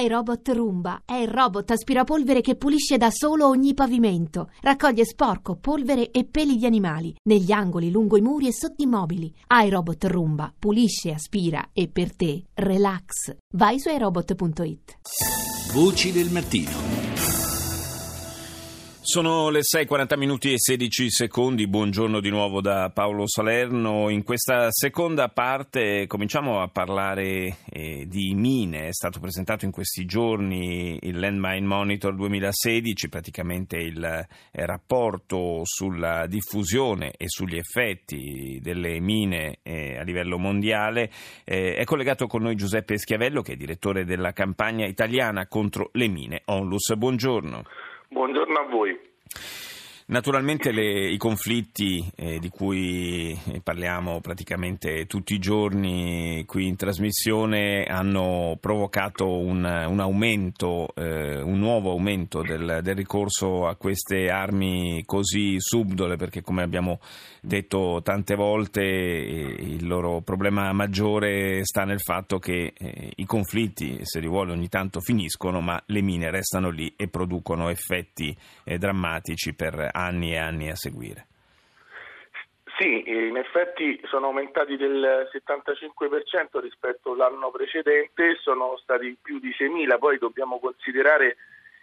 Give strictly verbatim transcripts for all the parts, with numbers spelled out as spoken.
iRobot Roomba è il robot aspirapolvere che pulisce da solo ogni pavimento. Raccoglie sporco, polvere e peli di animali negli angoli, lungo i muri e sotto i mobili. iRobot Roomba pulisce, aspira e per te relax. Vai su iRobot punto it. Voci del mattino. Sono le sei e quaranta minuti e sedici secondi, buongiorno di nuovo da Paolo Salerno. In questa seconda parte cominciamo a parlare eh, di mine. È stato presentato in questi giorni il Landmine Monitor duemilasedici, praticamente il eh, rapporto sulla diffusione e sugli effetti delle mine eh, a livello mondiale. Eh, è collegato con noi Giuseppe Schiavello, che è direttore della Campagna italiana contro le mine Onlus. Buongiorno. Buongiorno a voi. Naturalmente le, i conflitti eh, di cui parliamo praticamente tutti i giorni qui in trasmissione hanno provocato un, un aumento, eh, un nuovo aumento del, del ricorso a queste armi così subdole, perché come abbiamo detto tante volte eh, il loro problema maggiore sta nel fatto che eh, i conflitti, se li vuole, ogni tanto finiscono, ma le mine restano lì e producono effetti eh, drammatici per anni e anni a seguire. Sì, in effetti sono aumentati del settantacinque per cento rispetto all'anno precedente, sono stati più di seimila, poi dobbiamo considerare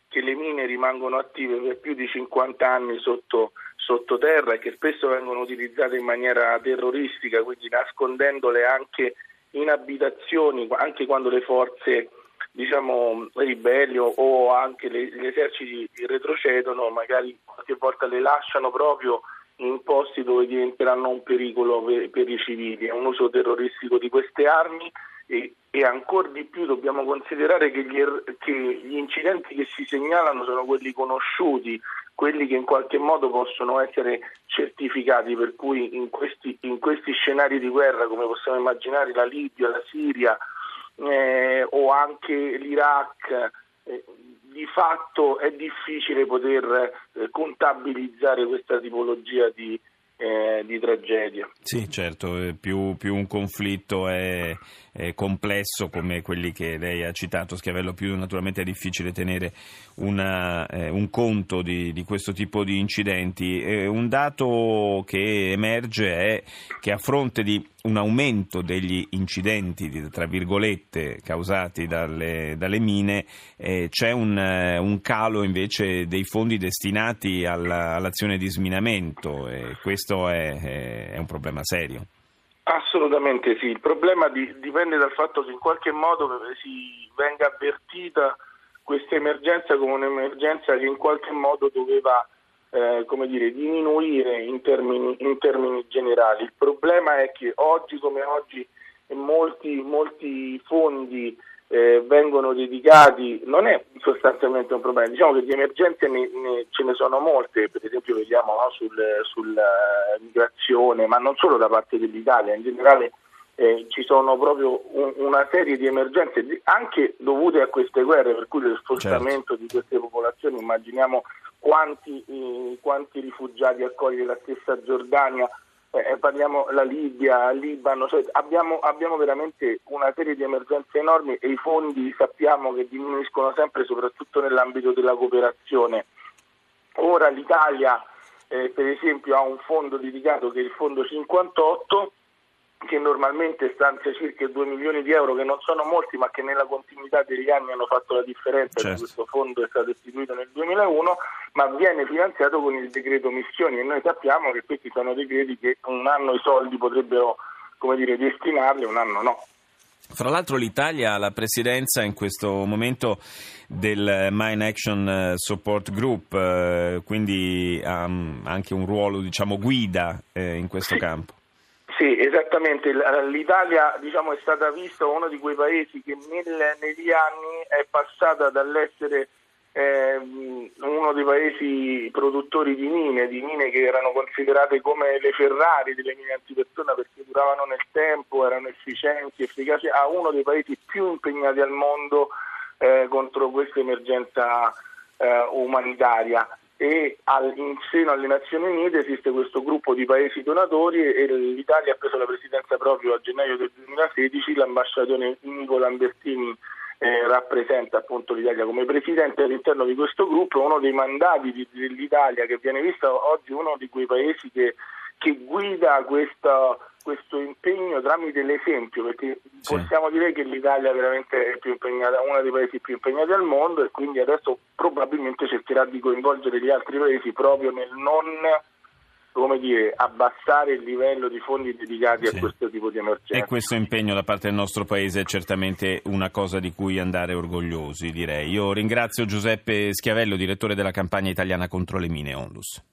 che le mine rimangono attive per più di cinquanta anni sotto sottoterra e che spesso vengono utilizzate in maniera terroristica, quindi nascondendole anche in abitazioni, anche quando le forze diciamo ribelli o anche le, gli eserciti retrocedono, magari qualche volta le lasciano proprio in posti dove diventeranno un pericolo per, per i civili. È un uso terroristico di queste armi e, e ancora di più dobbiamo considerare che gli, che gli incidenti che si segnalano sono quelli conosciuti, quelli che in qualche modo possono essere certificati, per cui in questi, in questi scenari di guerra, come possiamo immaginare la Libia, la Siria, Eh, o anche l'Iraq, eh, di fatto è difficile poter eh, contabilizzare questa tipologia di, eh, di tragedia. Sì, certo, eh, più, più un conflitto è, è complesso come quelli che lei ha citato, Schiavello, più naturalmente è difficile tenere una, eh, un conto di, di questo tipo di incidenti. Eh, un dato che emerge è che a fronte di un aumento degli incidenti, tra virgolette, causati dalle, dalle mine, eh, c'è un, un calo invece dei fondi destinati alla, all'azione di sminamento, e questo è, è un problema serio. Assolutamente sì, il problema di, dipende dal fatto che in qualche modo si venga avvertita questa emergenza come un'emergenza che in qualche modo doveva Eh, come dire, diminuire in termini, in termini generali. Il problema è che oggi come oggi molti, molti fondi eh, vengono dedicati, non è sostanzialmente un problema, diciamo che di emergenze ne, ne, ce ne sono molte, per esempio vediamo no, sul, sulla migrazione, ma non solo da parte dell'Italia, in generale eh, ci sono proprio un, una serie di emergenze anche dovute a queste guerre, per cui lo spostamento certo. di queste popolazioni, immaginiamo Quanti, eh, quanti rifugiati accoglie la stessa Giordania, eh, parliamo la Libia, Libano, cioè abbiamo, abbiamo veramente una serie di emergenze enormi e i fondi sappiamo che diminuiscono sempre, soprattutto nell'ambito della cooperazione. Ora l'Italia eh, per esempio ha un fondo dedicato che è il fondo cinquantotto, che normalmente stanzia circa due milioni di euro, che non sono molti ma che nella continuità degli anni hanno fatto la differenza. Certo. Questo fondo è stato istituito nel duemilauno, ma viene finanziato con il decreto missioni e noi sappiamo che questi sono decreti che un anno i soldi potrebbero, come dire, destinarli, un anno no. Fra l'altro l'Italia ha la presidenza in questo momento del Mine Action Support Group, quindi ha anche un ruolo diciamo guida in questo sì. campo. Sì, esattamente. L'Italia diciamo è stata vista uno di quei paesi che nel, negli anni è passata dall'essere eh, uno dei paesi produttori di mine, di mine che erano considerate come le Ferrari delle mine antipersona perché duravano nel tempo, erano efficienti, efficaci, a uno dei paesi più impegnati al mondo eh, contro questa emergenza eh, umanitaria. E al, in seno alle Nazioni Unite esiste questo gruppo di paesi donatori e l'Italia ha preso la presidenza proprio a gennaio del duemilasedici. L'ambasciatore Nicola Lambertini eh, rappresenta appunto l'Italia come presidente all'interno di questo gruppo. Uno dei mandati di, dell'Italia che viene vista oggi uno di quei paesi che, che guida questa, questo impegno tramite l'esempio, perché sì. possiamo dire che l'Italia veramente è più impegnata, uno dei paesi più impegnati al mondo, e quindi adesso probabilmente cercherà di coinvolgere gli altri paesi proprio nel non, come dire, abbassare il livello di fondi dedicati sì. a questo tipo di emergenza. E questo impegno da parte del nostro Paese è certamente una cosa di cui andare orgogliosi, direi. Io ringrazio Giuseppe Schiavello, direttore della Campagna italiana contro le mine Onlus.